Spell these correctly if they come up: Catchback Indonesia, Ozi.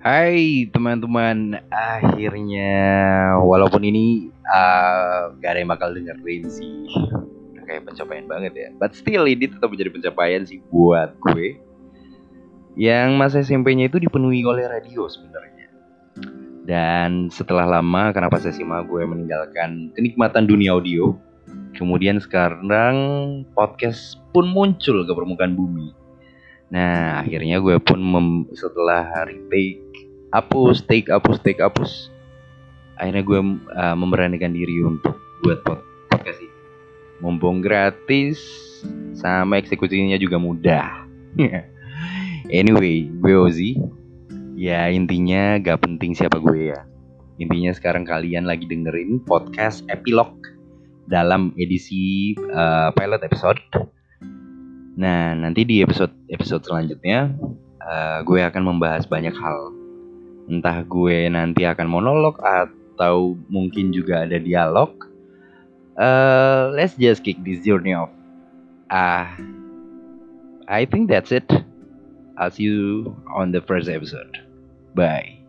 Hai teman-teman, akhirnya walaupun ini gak ada yang bakal dengerin sih, udah kayak pencapaian banget ya. But still ini tetap menjadi pencapaian sih buat gue, yang masa SMP-nya itu dipenuhi oleh radio sebenarnya. Dan setelah lama kenapa sesi mah gue meninggalkan kenikmatan dunia audio, kemudian sekarang podcast pun muncul ke permukaan bumi. Nah akhirnya gue pun setelah retake, hapus, akhirnya gue memberanikan diri untuk buat podcast ini. Mumpung gratis, sama eksekusinya juga mudah. Anyway, gue Ozi. Ya intinya gak penting siapa gue ya. Intinya sekarang kalian lagi dengerin podcast Epilog dalam edisi pilot episode. Nah, nanti di episode selanjutnya gue akan membahas banyak hal. Entah gue nanti akan monolog atau mungkin juga ada dialog. Let's just kick this journey off. I think that's it. I'll see you on the first episode. Bye.